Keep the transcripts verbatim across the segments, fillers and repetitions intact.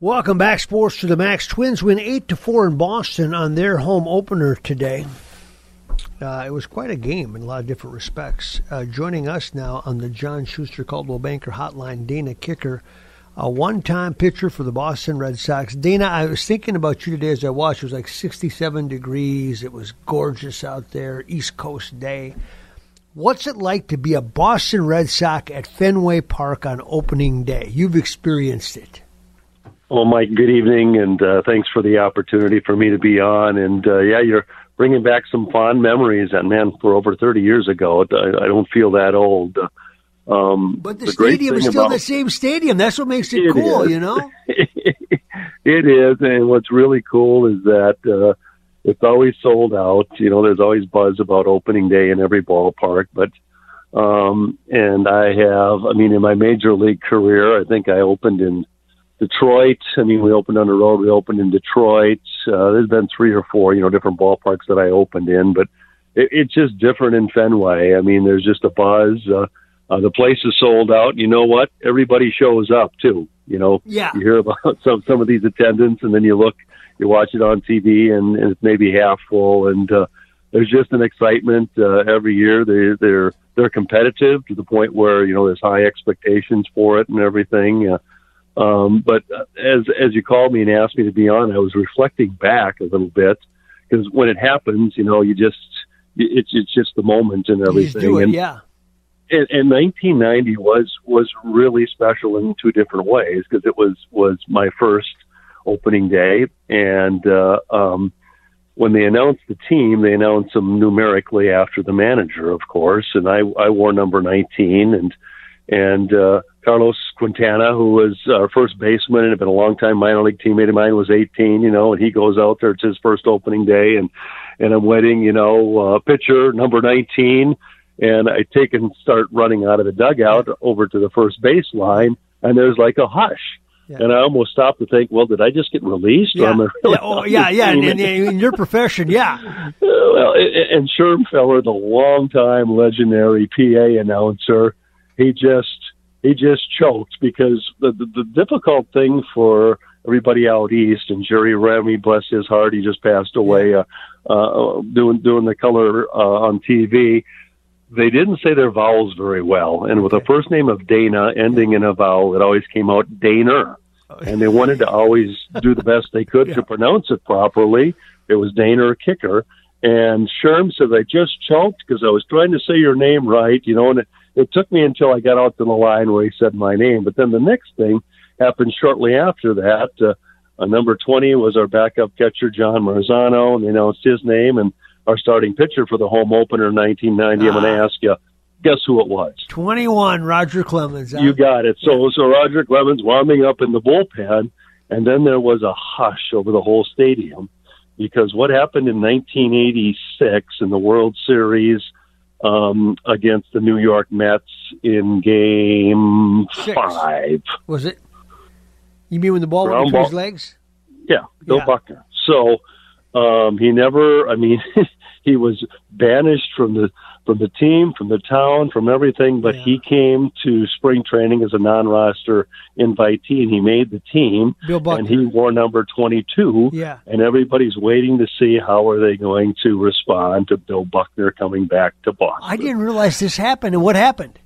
Welcome back, Sports to the Max. Twins win eight to four in Boston on their home opener today. Uh, it was quite a game in a lot of different respects. Uh, joining us now on the John Schuster Caldwell Banker Hotline, Dana Kicker, a one-time pitcher for the Boston Red Sox. Dana, I was thinking about you today as I watched. It was like sixty-seven degrees. It was gorgeous out there, East Coast day. What's it like to be a Boston Red Sox at Fenway Park on opening day? You've experienced it. Well, Mike, good evening, and uh, thanks for the opportunity for me to be on. And, uh, yeah, you're bringing back some fond memories. And, man, for over thirty years ago, I, I don't feel that old. Uh, Um, but the, the stadium is still about, the same stadium. That's what makes it, it cool, is. You know? It is, and what's really cool is that uh, it's always sold out. You know, there's always buzz about opening day in every ballpark. But um, and I have, I mean, in my major league career, I think I opened in Detroit. I mean, we opened on the road. We opened in Detroit. Uh, there's been three or four, you know, different ballparks that I opened in. But it, it's just different in Fenway. I mean, there's just a buzz. Uh, Uh, the place is sold out. You know what? Everybody shows up, too. You know, yeah. You hear about some, some of these attendants, and then you look, you watch it on T V, and, and it's maybe half full. And uh, there's just an excitement uh, every year. They, they're they're competitive to the point where, you know, there's high expectations for it and everything. Uh, um, but as as you called me and asked me to be on, I was reflecting back a little bit, because when it happens, you know, you just it's it's just the moment and everything. You just do it, and, yeah. And, and nineteen ninety was, was really special in two different ways, because it was, was my first opening day. And uh, um, when they announced the team, they announced them numerically after the manager, of course. And I, I wore number nineteen. And and uh, Carlos Quintana, who was our first baseman and had been a longtime minor league teammate of mine, was eighteen, you know, and he goes out there. It's his first opening day. And, and I'm waiting, you know, uh, pitcher number nineteen. And I take and start running out of the dugout over to the first baseline, and there's like a hush. Yeah. And I almost stopped to think, well, did I just get released? Yeah, really yeah. Oh, yeah, yeah. And, and, and in your profession, yeah. Well, and Sherm Feller, the longtime legendary P A announcer, he just he just choked, because the, the, the difficult thing for everybody out east, and Jerry Remy, bless his heart, he just passed away uh, uh, doing doing the color uh, on T V. They didn't say their vowels very well. And with the first name of Dana ending in a vowel, it always came out Daner. And they wanted to always do the best they could yeah. to pronounce it properly. It was Dana Kicker. And Sherm says, I just choked because I was trying to say your name right. You know, and it, it took me until I got out to the line where he said my name. But then the next thing happened shortly after that. Uh, uh, number twenty was our backup catcher, John Marzano, and they announced his name. And our starting pitcher for the home opener in nineteen ninety. Ah. I'm going to ask you, guess who it was? twenty-one, Roger Clemens. You got it. So, yeah. so Roger Clemens warming up in the bullpen, and then there was a hush over the whole stadium, because what happened in nineteen eighty-six in the World Series um, against the New York Mets in Game Six. Five? Was it? You mean when the ball Brown went through ball. his legs? Yeah, Bill yeah. Buckner. So um, he never, I mean, he was banished from the from the team, from the town, from everything, but yeah. he came to spring training as a non-roster invitee, and he made the team, Bill Buckner. And he wore number twenty-two, yeah. and everybody's waiting to see how are they going to respond to Bill Buckner coming back to Boston. I didn't realize this happened, and what happened?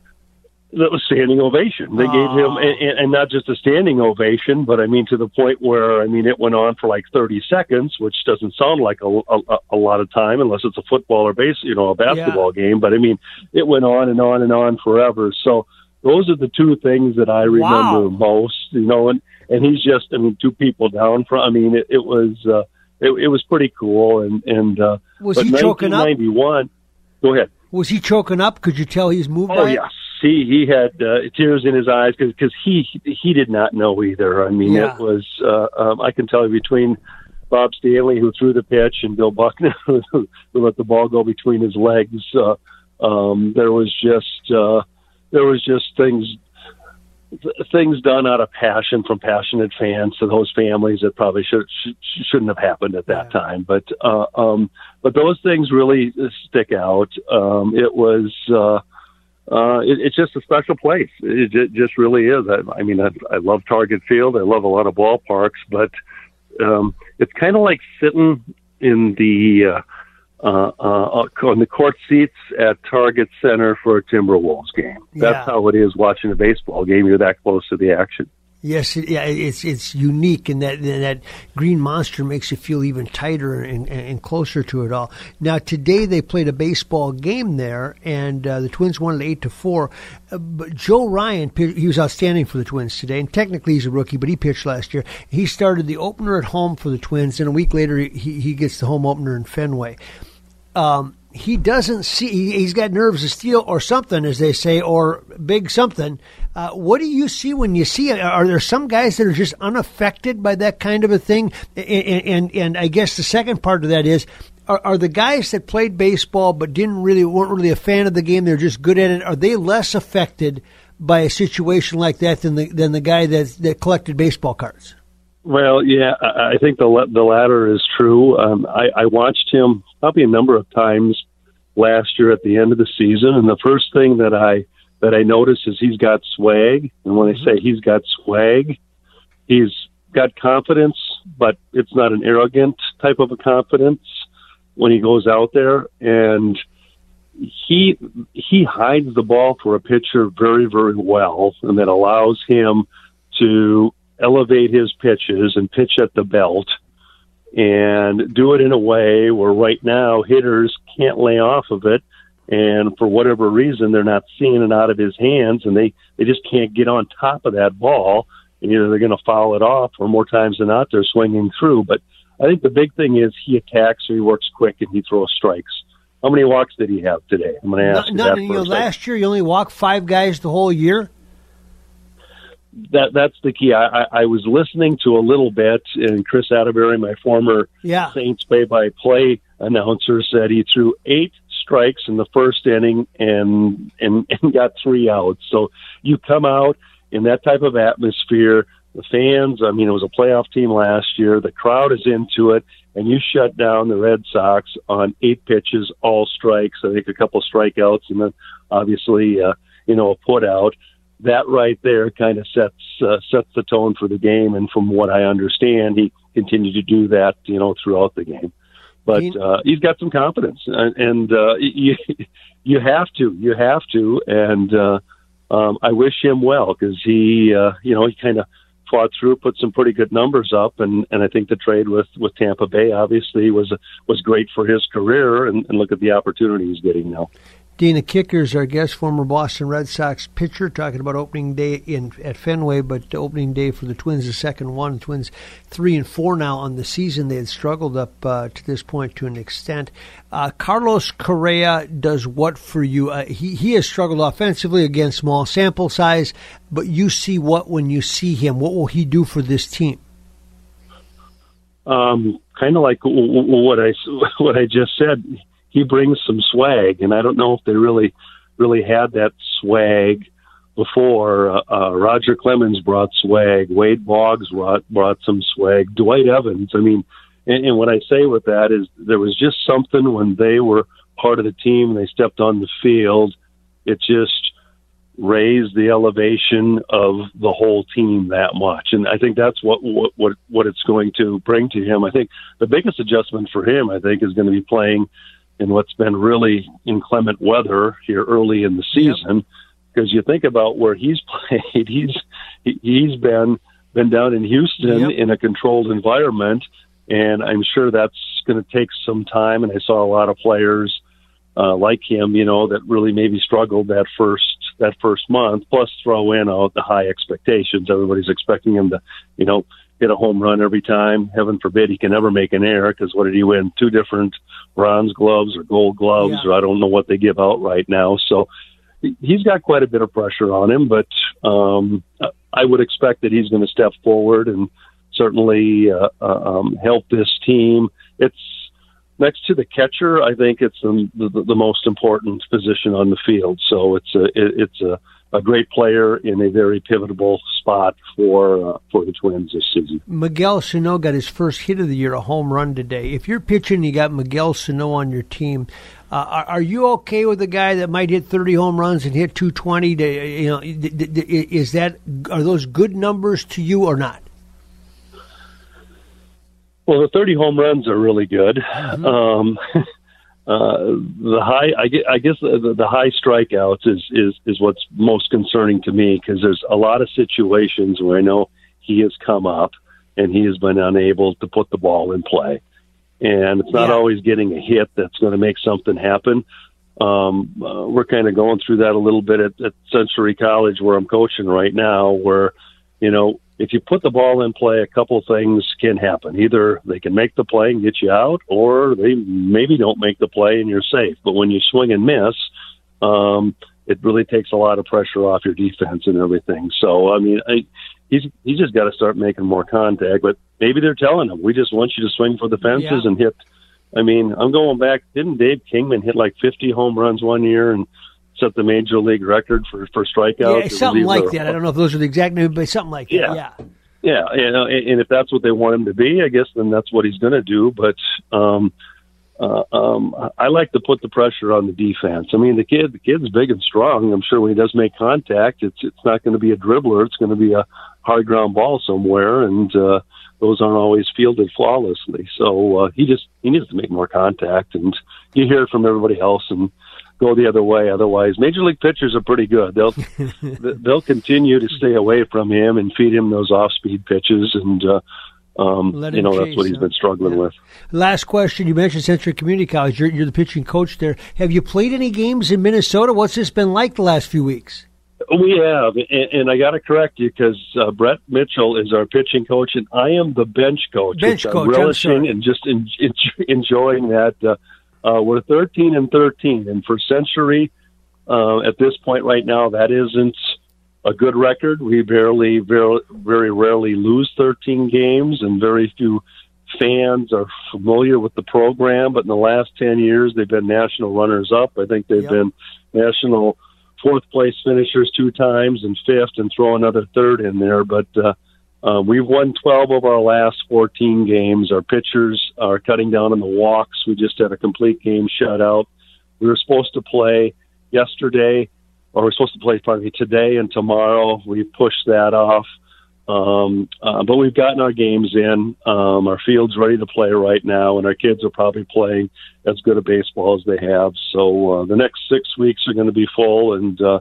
That was standing ovation. They gave him, and, and not just a standing ovation, but I mean to the point where I mean it went on for like thirty seconds, which doesn't sound like a, a, a lot of time unless it's a football or base, you know, a basketball yeah. game. But I mean, it went on and on and on forever. So those are the two things that I remember wow. most, you know. And and he's just, I mean, two people down from. I mean, it, it was uh, it, it was pretty cool. And and uh, was he choking up? nineteen ninety-one Go ahead. Was he choking up? Could you tell he's moved? Oh by yes. It? He he had uh, tears in his eyes because he he did not know either. I mean, yeah. it was uh, um, I can tell you between Bob Stanley, who threw the pitch, and Bill Buckner, who let the ball go between his legs. Uh, um, there was just uh, there was just things things done out of passion from passionate fans to those families that probably should, sh- shouldn't have happened at that yeah. time. But uh, um, but those things really stick out. Um, it was. Uh, Uh, it, it's just a special place. It, it just really is. I, I mean, I, I love Target Field. I love a lot of ballparks, but um, it's kind of like sitting in the uh, uh, uh, on the court seats at Target Center for a Timberwolves game. That's yeah. how it is watching a baseball game. You're that close to the action. Yes, it, yeah, it's it's unique, and that and that green monster makes you feel even tighter and, and closer to it all. Now today they played a baseball game there, and uh, the Twins won it eight to four. Uh, but Joe Ryan, he was outstanding for the Twins today, and technically he's a rookie, but he pitched last year. He started the opener at home for the Twins, and a week later he he gets the home opener in Fenway. Um, he doesn't see, he's got nerves of steel or something, as they say, or big something. Uh, what do you see when you see it? Are there some guys that are just unaffected by that kind of a thing? And and, and I guess the second part of that is, are, are the guys that played baseball but didn't really, weren't really a fan of the game, they're just good at it, are they less affected by a situation like that than the, than the guy that's, that collected baseball cards? Well, yeah, I think the the latter is true. Um, I, I watched him probably a number of times last year at the end of the season, and the first thing that I that I noticed is he's got swag. And when mm-hmm. I say he's got swag, he's got confidence, but it's not an arrogant type of a confidence when he goes out there. And he he hides the ball for a pitcher very, very well, and that allows him to elevate his pitches and pitch at the belt and do it in a way where right now hitters can't lay off of it. And for whatever reason, they're not seeing it out of his hands, and they, they just can't get on top of that ball. And either they're going to foul it off, or more times than not, they're swinging through. But I think the big thing is he attacks, or he works quick, and he throws strikes. How many walks did he have today? I'm going to ask no, you that no, you know, last year, you only walked five guys the whole year? That that's the key. I, I was listening to a little bit, and Chris Atterbury, my former yeah. Saints play-by-play announcer, said he threw eight strikes in the first inning and, and and got three outs. So you come out in that type of atmosphere, the fans. I mean, it was a playoff team last year. The crowd is into it, and you shut down the Red Sox on eight pitches, all strikes. I think a couple strikeouts, and then obviously uh, you know a put out. That right there kind of sets uh, sets the tone for the game, and from what I understand, he continued to do that, you know, throughout the game. But uh, he's got some confidence, and, and uh, you you have to, you have to, and uh, um, I wish him well because he, uh, you know, he kind of fought through, put some pretty good numbers up, and, and I think the trade with, with Tampa Bay obviously was was great for his career, and, and look at the opportunity he's getting now. Dana Kicker is our guest, former Boston Red Sox pitcher, talking about opening day in at Fenway, but opening day for the Twins, the second one. The Twins three and four now on the season. They had struggled up uh, to this point to an extent. Uh, Carlos Correa does what for you? Uh, he, he has struggled offensively against small sample size, but you see what when you see him? What will he do for this team? Um, kind of like what I, what I just said. He brings some swag, and I don't know if they really, really had that swag before, uh, uh, Roger Clemens brought swag, Wade Boggs brought, brought some swag, Dwight Evans. I mean, and, and what I say with that is there was just something when they were part of the team, they stepped on the field, it just raised the elevation of the whole team that much. And I think that's what, what, what, what it's going to bring to him. I think the biggest adjustment for him, I think, is going to be playing in what's been really inclement weather here early in the season. Yep. Because you think about where he's played, he's he's been been down in Houston yep. in a controlled environment, and I'm sure that's going to take some time. And I saw a lot of players uh, like him, you know, that really maybe struggled that first that first month. Plus, throw in all the high expectations. Everybody's expecting him to, you know, hit a home run every time. Heaven forbid he can ever make an error, because what did he win? Two different bronze gloves or gold gloves, yeah. or I don't know what they give out right now. So. He's got quite a bit of pressure on him, but um, I would expect that he's going to step forward and certainly uh, um, help this team. It's next to the catcher. I think it's the, the, the most important position on the field. So it's a it's a, a great player in a very pivotal spot for uh, for the Twins this season. Miguel Sano got his first hit of the year, a home run today. If you're pitching, you got Miguel Sano on your team. Uh, are you okay with a guy that might hit thirty home runs and hit two twenty? To, you know, is that are those good numbers to you or not? Well, the thirty home runs are really good. Mm-hmm. Um, uh, the high, I guess, I guess the, the high strikeouts is, is is what's most concerning to me, because there's a lot of situations where I know he has come up and he has been unable to put the ball in play. And it's not yeah. always getting a hit that's going to make something happen. Um, uh, we're kind of going through that a little bit at, at Century College, where I'm coaching right now, where, you know, if you put the ball in play, a couple things can happen. Either they can make the play and get you out, or they maybe don't make the play and you're safe. But when you swing and miss, um, it really takes a lot of pressure off your defense and everything. So, I mean, I, he's he's just got to start making more contact, but maybe they're telling him, we just want you to swing for the fences yeah. and hit. I mean, I'm going back. Didn't Dave Kingman hit like fifty home runs one year and set the major league record for, for strikeouts? Yeah, something like that. I don't know if those are the exact numbers, but something like yeah. that. Yeah. Yeah. And, and if that's what they want him to be, I guess then that's what he's going to do. But um, uh, um, I like to put the pressure on the defense. I mean, the kid, the kid's big and strong. I'm sure when he does make contact, it's, it's not going to be a dribbler. It's going to be a hard ground ball somewhere. And, uh, those aren't always fielded flawlessly. So uh, he just he needs to make more contact, and you hear it from everybody else and go the other way. Otherwise, major league pitchers are pretty good. They'll they'll continue to stay away from him and feed him those off-speed pitches, and uh, um, you know chase, that's what he's huh? been struggling yeah. with. Last question: you mentioned Century Community College. You're, you're the pitching coach there. Have you played any games in Minnesota? What's this been like the last few weeks? We have, and, and I got to correct you, because uh, Brett Mitchell is our pitching coach, and I am the bench coach. Bench coach, I'm relishing I'm and just en- en- enjoying that. Uh, uh, we're thirteen and thirteen, and for Century, uh, at this point right now, that isn't a good record. We barely, very, very rarely lose thirteen games, and very few fans are familiar with the program. But in the last ten years, they've been national runners-up. I think they've yep. been national fourth place finishers two times and fifth, and throw another third in there. But uh, uh, we've won twelve of our last fourteen games. Our pitchers are cutting down on the walks. We just had a complete game shutout. We were supposed to play yesterday, or we we're supposed to play pardon me, today and tomorrow. We pushed that off. Um, uh, but we've gotten our games in. Um, our field's ready to play right now, and our kids are probably playing as good a baseball as they have. So uh, the next six weeks are going to be full, and uh,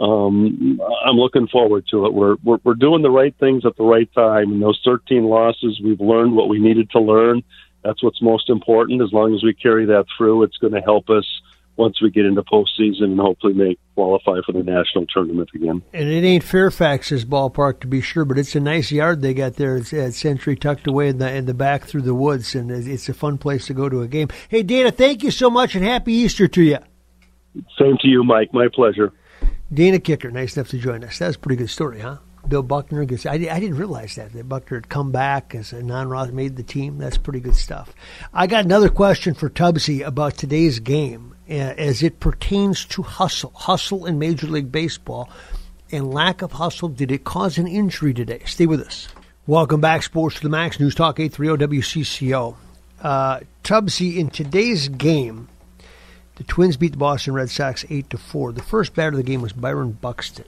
um, I'm looking forward to it. We're, we're we're doing the right things at the right time. In those thirteen losses, we've learned what we needed to learn. That's what's most important. As long as we carry that through, it's going to help us once we get into postseason and hopefully may qualify for the national tournament again. And it ain't Fairfax's ballpark, to be sure, but it's a nice yard they got there at Century, tucked away in the in the back through the woods, and it's a fun place to go to a game. Hey, Dana, thank you so much, and happy Easter to you. Same to you, Mike. My pleasure. Dana Kicker, nice enough to join us. That was a pretty good story, huh? Bill Buckner gets. I, I didn't realize that that Buckner had come back as a non-roster, made the team. That's pretty good stuff. I got another question for Tubbsy about today's game as it pertains to hustle, hustle in Major League Baseball. and lack of hustle? Did it cause an injury today? Stay with us. Welcome back, Sports to the Max, News Talk eight thirty W C C O. Uh, Tubbsy, in today's game, the Twins beat the Boston Red Sox eight to four. The first batter of the game was Byron Buxton.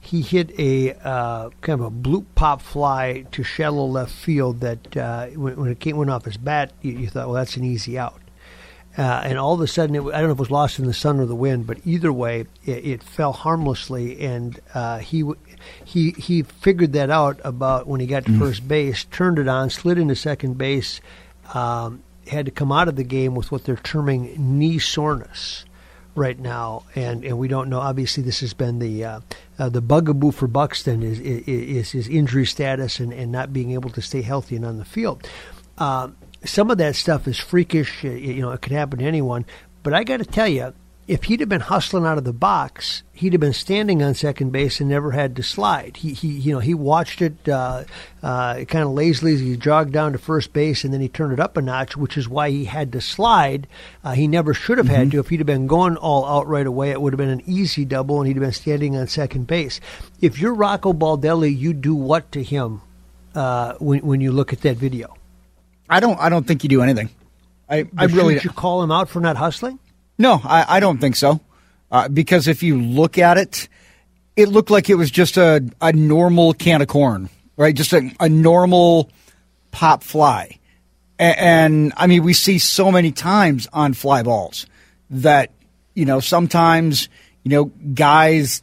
He hit a uh, kind of a bloop pop fly to shallow left field that uh, when, when it came, went off his bat, you, you thought, well, that's an easy out. Uh, and all of a sudden, it, I don't know if it was lost in the sun or the wind, but either way, it, it fell harmlessly. And uh, he he he figured that out about when he got to mm-hmm. first base, turned it on, slid into second base, um, had to come out of the game with what they're terming knee soreness right now, and, and we don't know. Obviously, this has been the uh, uh, the bugaboo for Buxton is is, is his injury status and, and not being able to stay healthy and on the field. Uh, some of that stuff is freakish. You know, it could happen to anyone. But I got to tell you, if he'd have been hustling out of the box, he'd have been standing on second base and never had to slide. He, he you know, he watched it uh, uh, kind of lazily as he jogged down to first base, and then he turned it up a notch, which is why he had to slide. Uh, he never should have mm-hmm. had to. If he'd have been going all out right away, it would have been an easy double, and he'd have been standing on second base. If you're Rocco Baldelli, you do what to him uh, when when you look at that video? I don't. I don't think you do anything. I, I really. Should you call him out for not hustling? No, I, I don't think so. Uh, because if you look at it, it looked like it was just a, a normal can of corn, right? Just a, a normal pop fly. And, and, I mean, we see so many times on fly balls that, you know, sometimes, you know, guys,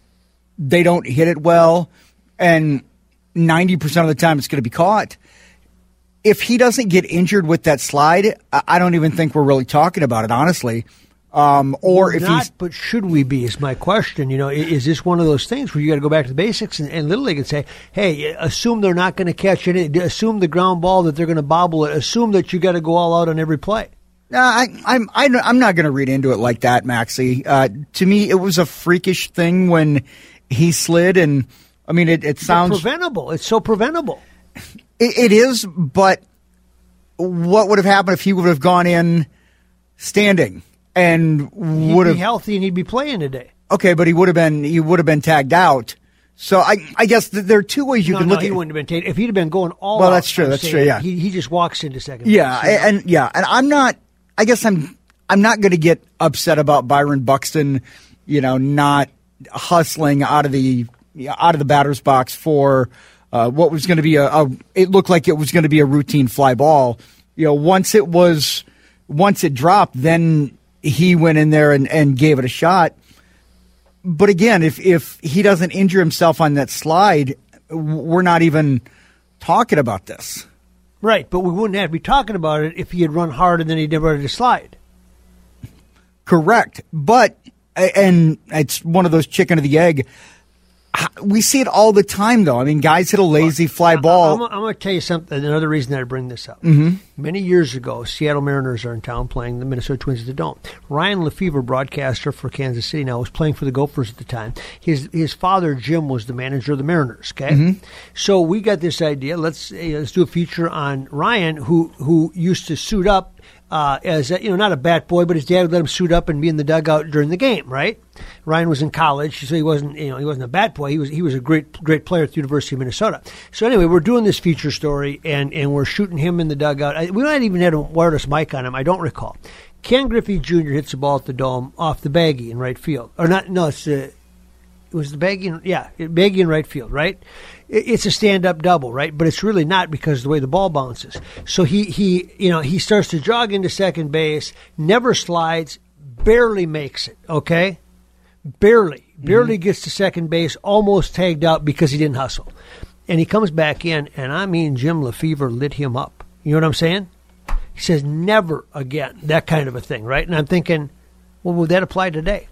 they don't hit it well, and ninety percent of the time it's going to be caught. If he doesn't get injured with that slide, I, I don't even think we're really talking about it, honestly. Um, or We're if not, he's, but should we be? Is my question. You know, is, is this one of those things where you got to go back to the basics and, and Little League and say, "Hey, assume they're not going to catch it. Assume the ground ball that they're going to bobble it. Assume that you got to go all out on every play." No, uh, I, I'm I, I'm not going to read into it like that, Maxie. Uh, to me, it was a freakish thing when he slid, and I mean, it, it sounds but preventable. It's so preventable. It, it is, but what would have happened if he would have gone in standing? And would have, he'd be healthy and he'd be playing today. Okay, but he would have been he would have been tagged out. So I I guess th- there are two ways you no, can no, look. He at he wouldn't have been tagged if he'd have been going all. Well, out, that's true. I'm that's true. Yeah, he, he just walks into second. Yeah, place, and, and yeah, and I'm not. I guess I'm I'm not going to get upset about Byron Buxton, you know, not hustling out of the out of the batter's box for uh, what was going to be a, a. It looked like it was going to be a routine fly ball. You know, once it was, once it dropped, then. He went in there and, and gave it a shot. But again, if, if he doesn't injure himself on that slide, we're not even talking about this. Right, but we wouldn't have to be talking about it if he had run hard and then he never had to slide. Correct. But, and it's one of those chicken or the egg. We see it all the time, though. I mean, guys hit a lazy fly ball. I'm, I'm going to tell you something. Another reason that I bring this up. Mm-hmm. Many years ago, Seattle Mariners are in town playing the Minnesota Twins at the Dome. Ryan Lefebvre, broadcaster for Kansas City, now was playing for the Gophers at the time. His his father, Jim, was the manager of the Mariners. Okay, mm-hmm. So we got this idea. Let's uh, let's do a feature on Ryan, who who used to suit up. Uh, as a, you know, not a bat boy, but his dad would let him suit up and be in the dugout during the game, right? Ryan was in college, so he wasn't, you know, he wasn't a bat boy. He was, he was a great, great player at the University of Minnesota. So anyway, we're doing this feature story, and, and we're shooting him in the dugout. I, we might even had a wireless mic on him. I don't recall. Ken Griffey Junior hits the ball at the Dome off the baggie in right field, or not? No, it's a, it was the baggie. In, yeah, baggie in right field, right? It's a stand-up double, right? But it's really not because of the way the ball bounces. So he, he, you know, he starts to jog into second base, never slides, barely makes it, okay? Barely. Barely mm-hmm. gets to second base, almost tagged out because he didn't hustle. And he comes back in, and I mean Jim Lefebvre lit him up. You know what I'm saying? He says, never again, that kind of a thing, right? And I'm thinking, well, would that apply today?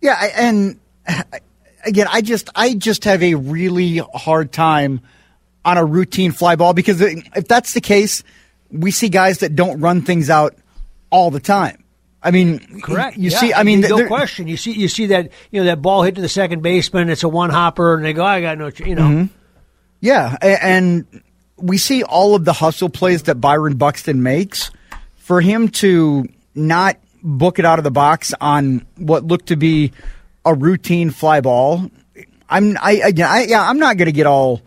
Yeah, and... Again, I just I just have a really hard time on a routine fly ball because if that's the case, we see guys that don't run things out all the time. I mean, correct. You yeah. see, I mean, no question. You see, you see that you know that ball hit to the second baseman. It's a one hopper, and they go, "I got no," you know. Mm-hmm. Yeah, and we see all of the hustle plays that Byron Buxton makes. For him to not book it out of the box on what looked to be a routine fly ball. I'm I, I, I yeah I'm not going to get all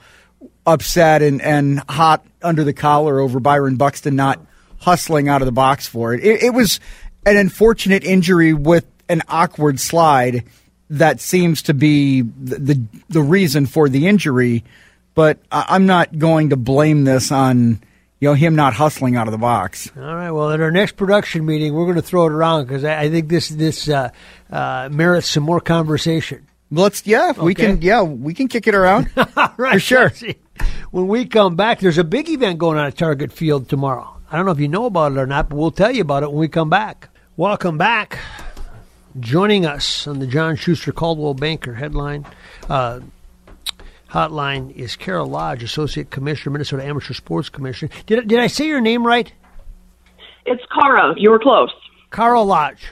upset and, and hot under the collar over Byron Buxton not hustling out of the box for it. It, it was an unfortunate injury with an awkward slide that seems to be the the, the reason for the injury. But I'm not going to blame this on, you know, him not hustling out of the box. All right. Well, at our next production meeting, we're going to throw it around because I think this this uh, uh, merits some more conversation. Let's yeah, okay. we can yeah we can kick it around. All right, for sure. When we come back, there's a big event going on at Target Field tomorrow. I don't know if you know about it or not, but we'll tell you about it when we come back. Welcome back. Joining us on the John Schuster Caldwell Banker headline. Uh, Hotline is Cara Lodge, Associate Commissioner, Minnesota Amateur Sports Commission. Did did I say your name right? It's Cara. You were close. Cara Lodge.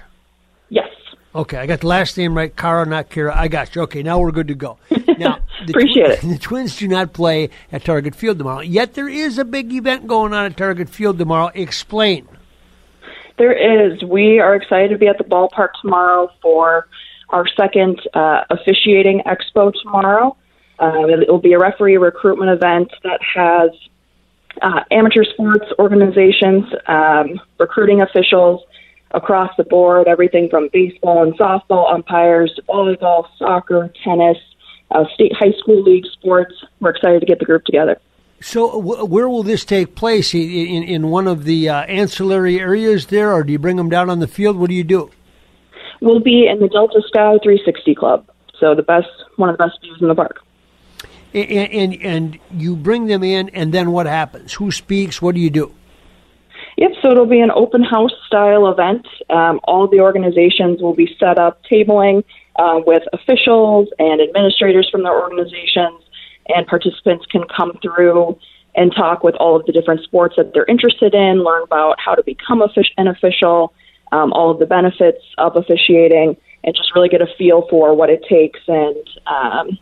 Yes. Okay, I got the last name right. Cara, not Cara. I got you. Okay, now we're good to go. Now, the Appreciate tw- it. The Twins do not play at Target Field tomorrow, yet there is a big event going on at Target Field tomorrow. Explain. There is. We are excited to be at the ballpark tomorrow for our second uh, officiating expo tomorrow. Uh, it will be a referee recruitment event that has uh, amateur sports organizations, um, recruiting officials across the board, everything from baseball and softball umpires to volleyball, soccer, tennis, uh, state high school league sports. We're excited to get the group together. So w- where will this take place? In, in one of the uh, ancillary areas there, or do you bring them down on the field? What do you do? We'll be in the Delta Sky three sixty Club, so the best, one of the best views in the park. And, and and you bring them in, and then what happens? Who speaks? What do you do? Yep, so it'll be an open house style event. Um, all the organizations will be set up, tabling uh, with officials and administrators from their organizations, and participants can come through and talk with all of the different sports that they're interested in, learn about how to become an official, um, all of the benefits of officiating, and just really get a feel for what it takes and um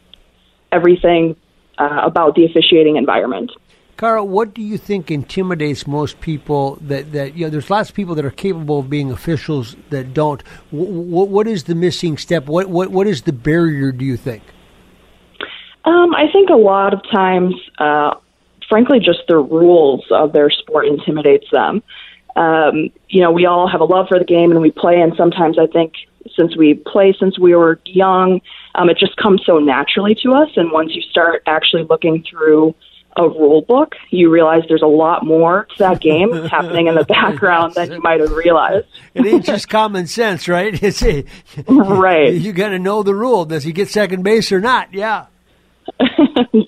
everything uh, about the officiating environment. Cara, what do you think intimidates most people that, that, you know, there's lots of people that are capable of being officials that don't. W- w- what is the missing step? What, what What is the barrier, do you think? Um, I think a lot of times, uh, frankly, just the rules of their sport intimidates them. Um, you know, we all have a love for the game and we play, and sometimes I think since we play, since we were young, um, it just comes so naturally to us. And once you start actually looking through a rule book, you realize there's a lot more to that game happening in the background than you might have realized. It ain't just common sense, right? It's a, right. You got to know the rule. Does he get second base or not? Yeah.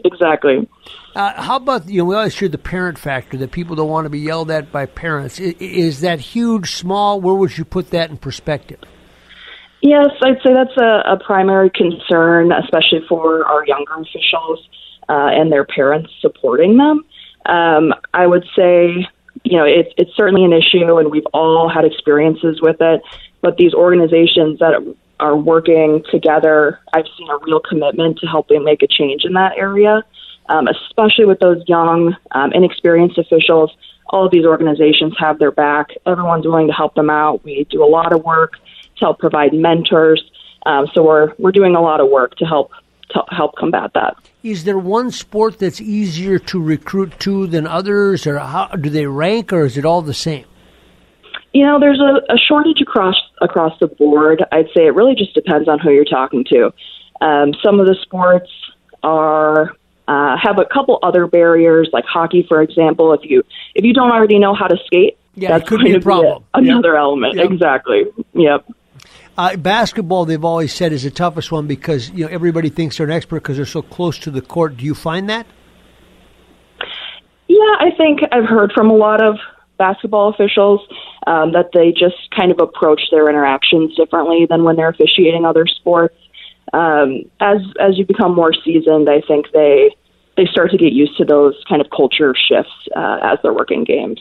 Exactly. Uh, how about, you know, we always hear the parent factor, that people don't want to be yelled at by parents. Is, is that huge, small? Where would you put that in perspective? Yes, I'd say that's a, a primary concern, especially for our younger officials uh, and their parents supporting them. Um, I would say, you know, it, it's certainly an issue, and we've all had experiences with it. But these organizations that are working together, I've seen a real commitment to helping make a change in that area, um, especially with those young, um, inexperienced officials. All of these organizations have their back. Everyone's willing to help them out. We do a lot of work to help provide mentors. Um, so we're we're doing a lot of work to help to help combat that. Is there one sport that's easier to recruit to than others, or how do they rank, or is it all the same? You know, there's a, a shortage across across the board. I'd say it really just depends on who you're talking to. Um, some of the sports are uh, have a couple other barriers, like hockey, for example. If you if you don't already know how to skate, yeah, that's could going be a problem. Be a, another yep. element, yep. Exactly. Yep. Uh, basketball, they've always said, is the toughest one because, you know, everybody thinks they're an expert because they're so close to the court. Do you find that? Yeah, I think I've heard from a lot of basketball officials um, that they just kind of approach their interactions differently than when they're officiating other sports. Um, as as you become more seasoned, I think they they start to get used to those kind of culture shifts uh, as they're working games.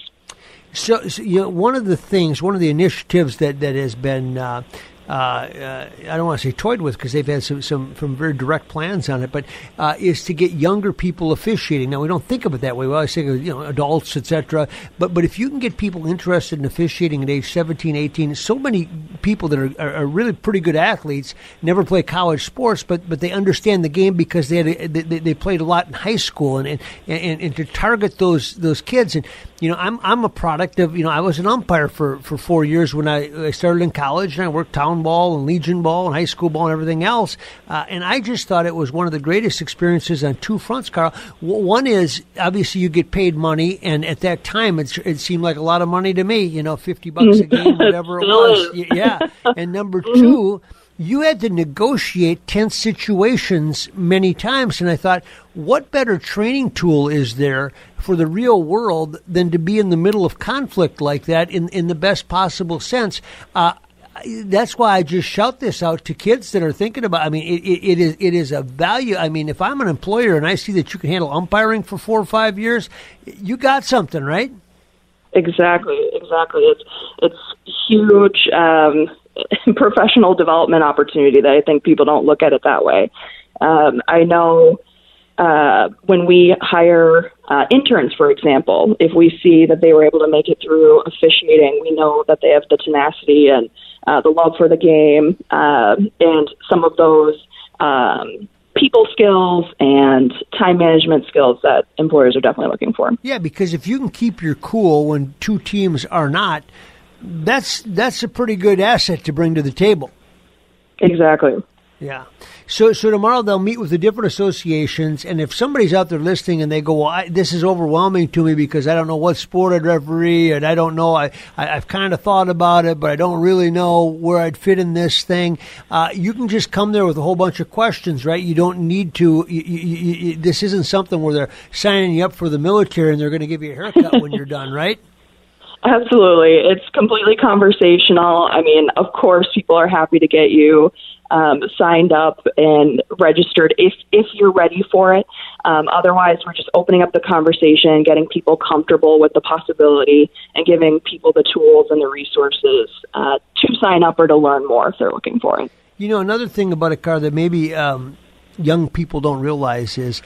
So, so you know, one of the things, one of the initiatives that that has been Uh, uh, uh, I don't want to say toyed with, because they've had some, some, some very direct plans on it, but uh, is to get younger people officiating. Now, we don't think of it that way. We always think of, you know, adults, et cetera. But but if you can get people interested in officiating at age seventeen, eighteen, so many people that are, are, are really pretty good athletes never play college sports, but, but they understand the game because they, had a, they they played a lot in high school, and and, and, and to target those those kids. And you know, I'm I'm a product of, you know, I was an umpire for, for four years when I, I started in college, and I worked town ball and legion ball and high school ball and everything else. Uh, and I just thought it was one of the greatest experiences on two fronts, Carl. W- one is, obviously, you get paid money, and at that time, it's, it seemed like a lot of money to me, you know, fifty bucks a game, whatever it was. Yeah. And number two, you had to negotiate tense situations many times, and I thought, what better training tool is there for the real world than to be in the middle of conflict like that in, in the best possible sense? Uh, that's why I just shout this out to kids that are thinking about, I mean, it, it, it is it is a value. I mean, if I'm an employer and I see that you can handle umpiring for four or five years, you got something, right? Exactly, exactly. It's, it's huge. Um professional development opportunity that I think people don't look at it that way. Um, I know uh, when we hire uh, interns, for example, if we see that they were able to make it through officiating, we know that they have the tenacity and uh, the love for the game, uh, and some of those um, people skills and time management skills that employers are definitely looking for. Yeah, because if you can keep your cool when two teams are not, That's that's a pretty good asset to bring to the table. Exactly. Yeah. So so tomorrow they'll meet with the different associations, and if somebody's out there listening and they go, well, I, this is overwhelming to me because I don't know what sport I'd referee, and I don't know, I, I, I've kind of thought about it, but I don't really know where I'd fit in this thing. Uh, you can just come there with a whole bunch of questions, right? You don't need to, you, you, you, this isn't something where they're signing you up for the military and they're going to give you a haircut when you're done, right? Absolutely. It's completely conversational. I mean, of course, people are happy to get you um, signed up and registered if, if you're ready for it. Um, otherwise, we're just opening up the conversation, getting people comfortable with the possibility, and giving people the tools and the resources uh, to sign up or to learn more if they're looking for it. You know, another thing about a car that maybe um, young people don't realize is,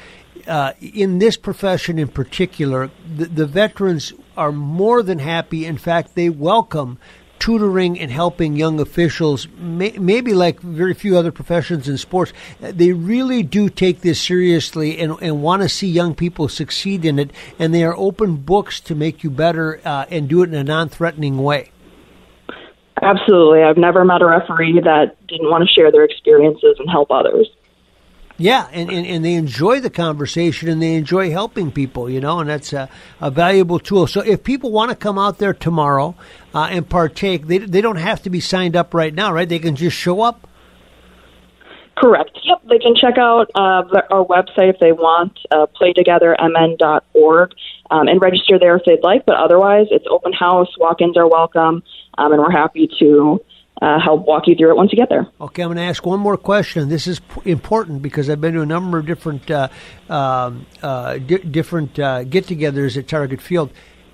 Uh, in this profession in particular, the, the veterans are more than happy. In fact, they welcome tutoring and helping young officials, may, maybe like very few other professions in sports. They really do take this seriously and, and want to see young people succeed in it, and they are open books to make you better uh, and do it in a non-threatening way. Absolutely. I've never met a referee that didn't want to share their experiences and help others. Yeah, and, and, and they enjoy the conversation, and they enjoy helping people, you know, and that's a, a valuable tool. So if people want to come out there tomorrow uh, and partake, they they don't have to be signed up right now, right? They can just show up? Correct. Yep, they can check out uh, our website if they want, uh, play together m n dot org, um, and register there if they'd like. But otherwise, it's open house, walk-ins are welcome, um, and we're happy to Uh, help walk you through it once you get there. Okay, I'm going to ask one more question. This is p- important because I've been to a number of different uh, um, uh, di- different uh, get-togethers at Target Field.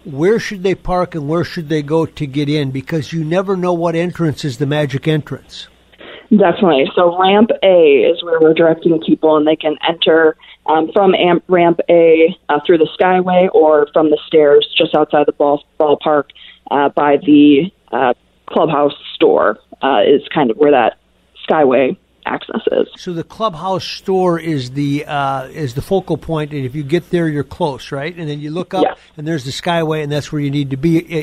Where should they park and where should they go to get in? Because you never know what entrance is the magic entrance. Definitely. So Ramp A is where we're directing people, and they can enter um, from amp- Ramp A uh, through the Skyway or from the stairs just outside the ball- ballpark uh, by the uh Clubhouse store uh, is kind of where that Skyway access is. So the Clubhouse store is the uh, is the focal point, and if you get there, you're close, right? And then you look up, yeah, and there's the Skyway, and that's where you need to be. I,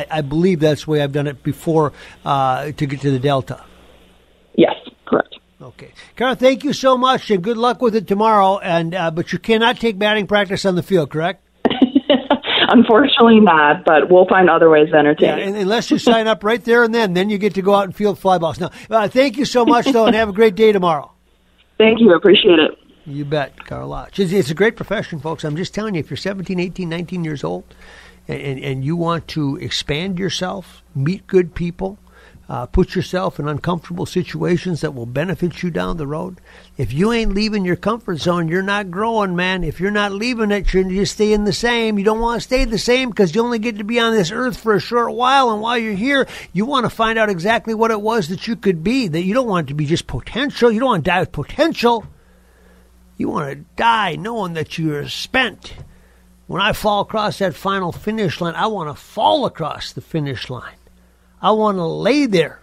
I, I believe that's the way I've done it before uh, to get to the Delta. Yes, correct. Okay. Cara, thank you so much, and good luck with it tomorrow. And uh, but you cannot take batting practice on the field, correct? Unfortunately not, but we'll find other ways to entertain. Yeah, unless you sign up right there and then, then you get to go out and field fly balls. Now, uh, thank you so much, though, and have a great day tomorrow. Thank you. I appreciate it. You bet, Cara Lodge. It's, it's a great profession, folks. I'm just telling you, if you're seventeen, eighteen, nineteen years old and, and, and you want to expand yourself, meet good people, Uh, put yourself in uncomfortable situations that will benefit you down the road. If you ain't leaving your comfort zone, you're not growing, man. If you're not leaving it, you're just staying the same. You don't want to stay the same because you only get to be on this earth for a short while. And while you're here, you want to find out exactly what it was that you could be. That you don't want it to be just potential. You don't want to die with potential. You want to die knowing that you're spent. When I fall across that final finish line, I want to fall across the finish line. I want to lay there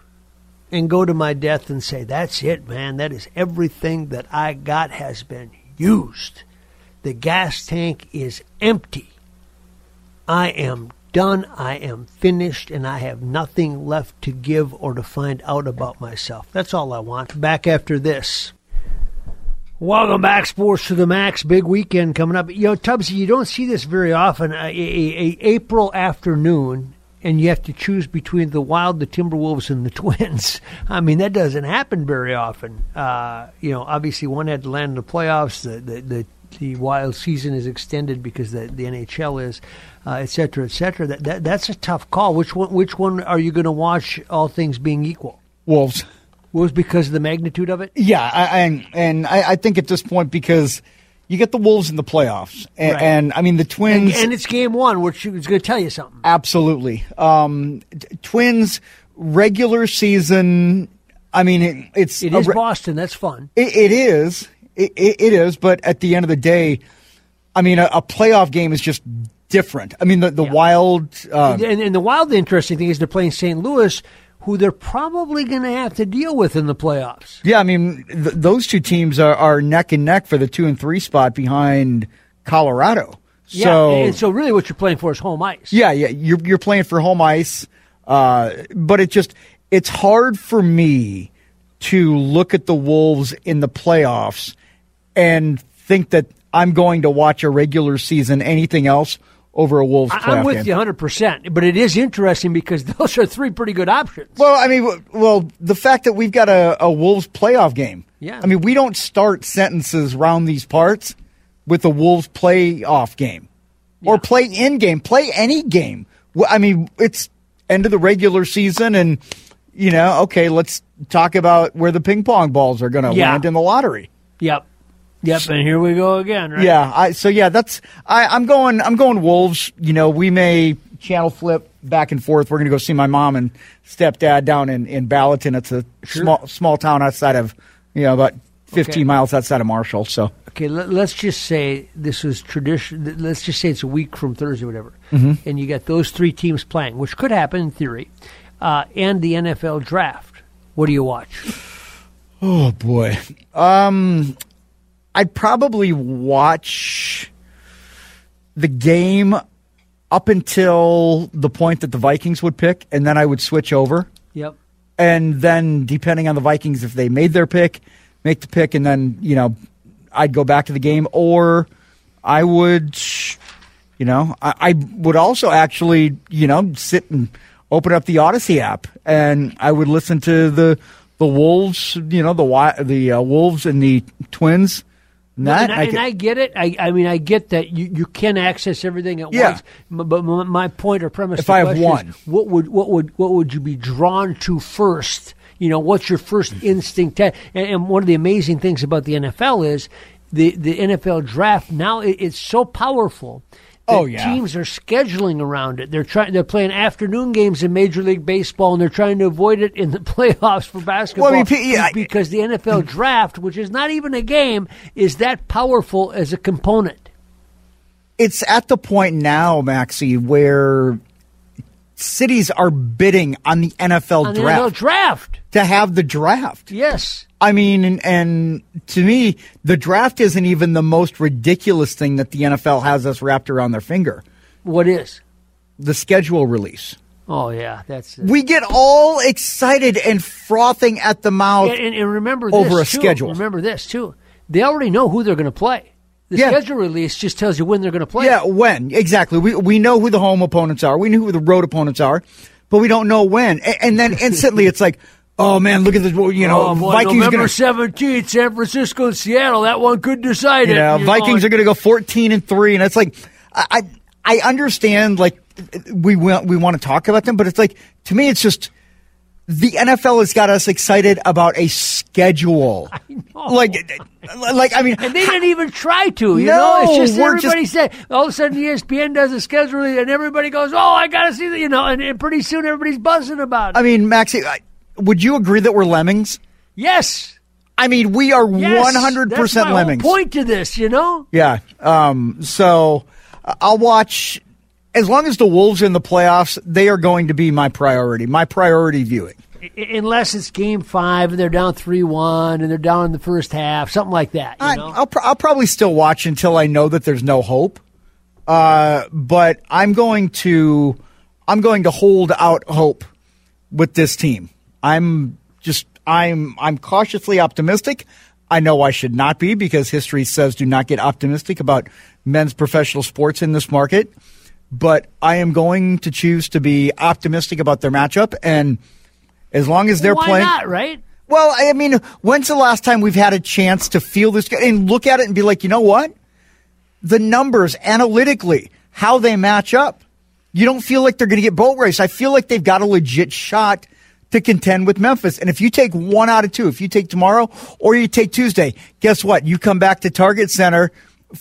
and go to my death and say, that's it, man. That is everything that I got has been used. The gas tank is empty. I am done. I am finished, and I have nothing left to give or to find out about myself. That's all I want. Back after this. Welcome back, Sports to the Max. Big weekend coming up. You know, Tubbsy, you don't see this very often. A, a, a April afternoon, and you have to choose between the Wild, the Timberwolves, and the Twins. I mean, that doesn't happen very often. Uh, you know, obviously one had to land in the playoffs. The the, the, the Wild season is extended because the, the N H L is, uh, et cetera, et cetera. That, that, that's a tough call. Which one, which one are you going to watch, all things being equal? Wolves. Wolves because of the magnitude of it? Yeah, I, and, and I, I think at this point because – you get the Wolves in the playoffs, and, right. and I mean the Twins. And, and it's game one, which is going to tell you something. Absolutely. Um, t- twins, regular season, I mean, it, it's... It is re- Boston, that's fun. It, it is, it, it is, but at the end of the day, I mean, a, a playoff game is just different. I mean, the, the yeah. Wild... Uh, and, and the Wild, the interesting thing is they're playing Saint Louis, who they're probably going to have to deal with in the playoffs. Yeah, I mean, th- those two teams are, are neck and neck for the two and three spot behind Colorado. Yeah, so, and so really what you're playing for is home ice. Yeah, yeah, you're you're playing for home ice, uh, but it just it's hard for me to look at the Wolves in the playoffs and think that I'm going to watch a regular season anything else over a Wolves playoff game. I'm with you one hundred percent, but it is interesting because those are three pretty good options. Well, I mean, well, the fact that we've got a, a Wolves playoff game. Yeah. I mean, we don't start sentences around these parts with a Wolves playoff game or yeah. play in game, play any game. I mean, it's end of the regular season and, you know, okay, let's talk about where the ping pong balls are going to yeah. land in the lottery. Yep. Yep, and here we go again, right? Yeah, I, so yeah, that's I, I'm going. I'm going Wolves. You know, we may channel flip back and forth. We're going to go see my mom and stepdad down in, in Ballatin. It's a sure. small small town outside of, you know, about fifteen okay. miles outside of Marshall. So okay, let, let's just say this is tradition. Let's just say it's a week from Thursday, or whatever, mm-hmm. and you got those three teams playing, which could happen in theory, uh, and the N F L draft. What do you watch? Oh boy. Um. I'd probably watch the game up until the point that the Vikings would pick, and then I would switch over. Yep. And then, depending on the Vikings, if they made their pick, make the pick, and then, you know, I'd go back to the game. Or I would, you know, I, I would also actually, you know, sit and open up the Odyssey app, and I would listen to the the Wolves, you know, the the uh, Wolves and the Twins. Not, and, I, I, and I get it. I, I mean, I get that you, you can access everything at yeah. once. But my, my point or premise, if I have one, is what would what would what would you be drawn to first? You know, what's your first instinct? And, and one of the amazing things about the N F L is the the N F L draft now it, it's so powerful. Oh, yeah. Teams are scheduling around it. They're trying. They're playing afternoon games in Major League Baseball, and they're trying to avoid it in the playoffs for basketball. Well, I mean, yeah, because the N F L draft, which is not even a game, is that powerful as a component. It's at the point now, Maxie, where cities are bidding on the N F L on draft. The N F L draft to have the draft. Yes. I mean, and, and to me, the draft isn't even the most ridiculous thing that the N F L has us wrapped around their finger. What is? The schedule release. Oh, yeah. that's. Uh, we get all excited and frothing at the mouth and, and, and remember this, over a too. schedule. Remember this, too. They already know who they're going to play. The yeah. schedule release just tells you when they're going to play. Yeah, when. Exactly. We, we know who the home opponents are. We know who the road opponents are, but we don't know when. And, and then instantly it's like, oh, man, look at this, you know, oh, boy, Vikings November seventeenth, San Francisco and Seattle, that one could decide it. Yeah, Vikings know. are going to go fourteen and three, and it's like, I I understand, like, we, we want to talk about them, but it's like, to me, it's just, the N F L has got us excited about a schedule. I know. Like, like I mean. And they didn't even try to, you no, know. It's just everybody just, said, all of a sudden E S P N does a schedule and everybody goes, oh, I got to see that, you know. And, and pretty soon everybody's buzzing about it. I mean, Maxie, would you agree that we're lemmings? Yes. I mean, we are yes, one hundred percent that's my lemmings. Whole point to this, you know? Yeah. Um, so I'll watch. As long as the Wolves in the playoffs, they are going to be my priority, my priority viewing. Unless it's game five and they're down three one and they're down in the first half, something like that. You I, know? I'll, I'll probably still watch until I know that there's no hope. Uh, but I'm going to I'm going to hold out hope with this team. I'm just I'm I'm cautiously optimistic. I know I should not be because history says do not get optimistic about men's professional sports in this market. But I am going to choose to be optimistic about their matchup, and as long as they're Why playing, not, right? Well, I mean, when's the last time we've had a chance to feel this and look at it and be like, you know what? The numbers, analytically, how they match up, you don't feel like they're going to get boat raced. I feel like they've got a legit shot to contend with Memphis, and if you take one out of two, if you take tomorrow or you take Tuesday, guess what? You come back to Target Center.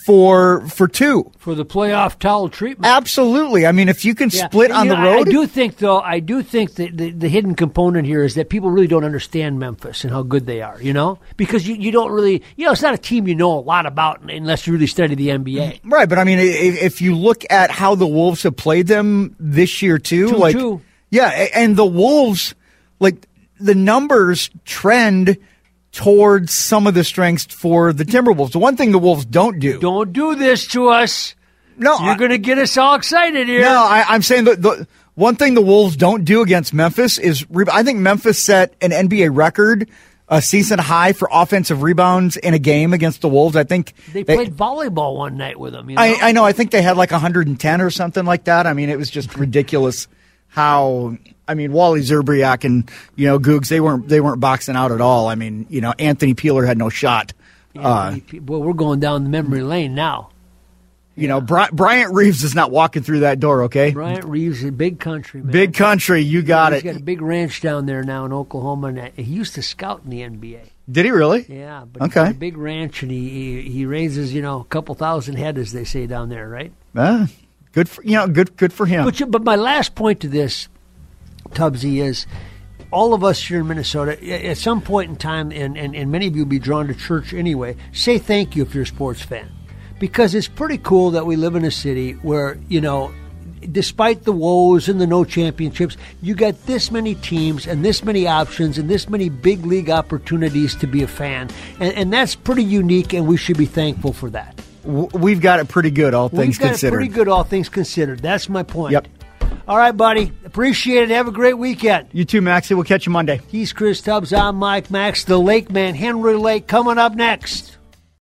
For for two. For the playoff towel treatment. Absolutely. I mean, if you can yeah. split on you know, the road. I do think, though, I do think that the, the hidden component here is that people really don't understand Memphis and how good they are, you know? Because you, you don't really, you know, it's not a team you know a lot about unless you really study the N B A. Right, but I mean, if, if you look at how the Wolves have played them this year, too. Two, like, two. Yeah, and the Wolves, like, the numbers trend towards some of the strengths for the Timberwolves. The one thing the Wolves don't do. Don't do this to us. No. You're going to get us all excited here. No, I, I'm saying the, the one thing the Wolves don't do against Memphis is, re- I think Memphis set an N B A record, a season high for offensive rebounds in a game against the Wolves. I think they, they played volleyball one night with them. You know? I, I know. I think they had like one hundred ten or something like that. I mean, it was just ridiculous how... I mean, Wally Zerbriak and, you know, Googs, they weren't they weren't boxing out at all. I mean, you know, Anthony Peeler had no shot. Yeah, uh, well, we're going down the memory lane now. You yeah. know, Bry- Bryant Reeves is not walking through that door, okay? Bryant Reeves is a big country, man. Big country, you got yeah, he's it. He's got a big ranch down there now in Oklahoma, and he used to scout in the N B A. Did he really? Yeah, but okay. He's got a big ranch, and he, he, he raises, you know, a couple thousand head, as they say down there, right? Ah, good for, you know, good, good for him. But, you, but my last point to this, Tubbsy, is all of us here in Minnesota at some point in time, and, and, and many of you will be drawn to church anyway, say thank you if you're a sports fan, because it's pretty cool that we live in a city where, you know, despite the woes and the no championships, you got this many teams and this many options and this many big league opportunities to be a fan, and, and that's pretty unique, and we should be thankful for that. We've got it pretty good, all things considered. We've got considered. it pretty good, all things considered. That's my point. Yep. All right, buddy. Appreciate it. Have a great weekend. You too, Maxie. We'll catch you Monday. He's Chris Tubbs. I'm Mike Max. The Lake Man, Henry Lake, coming up next.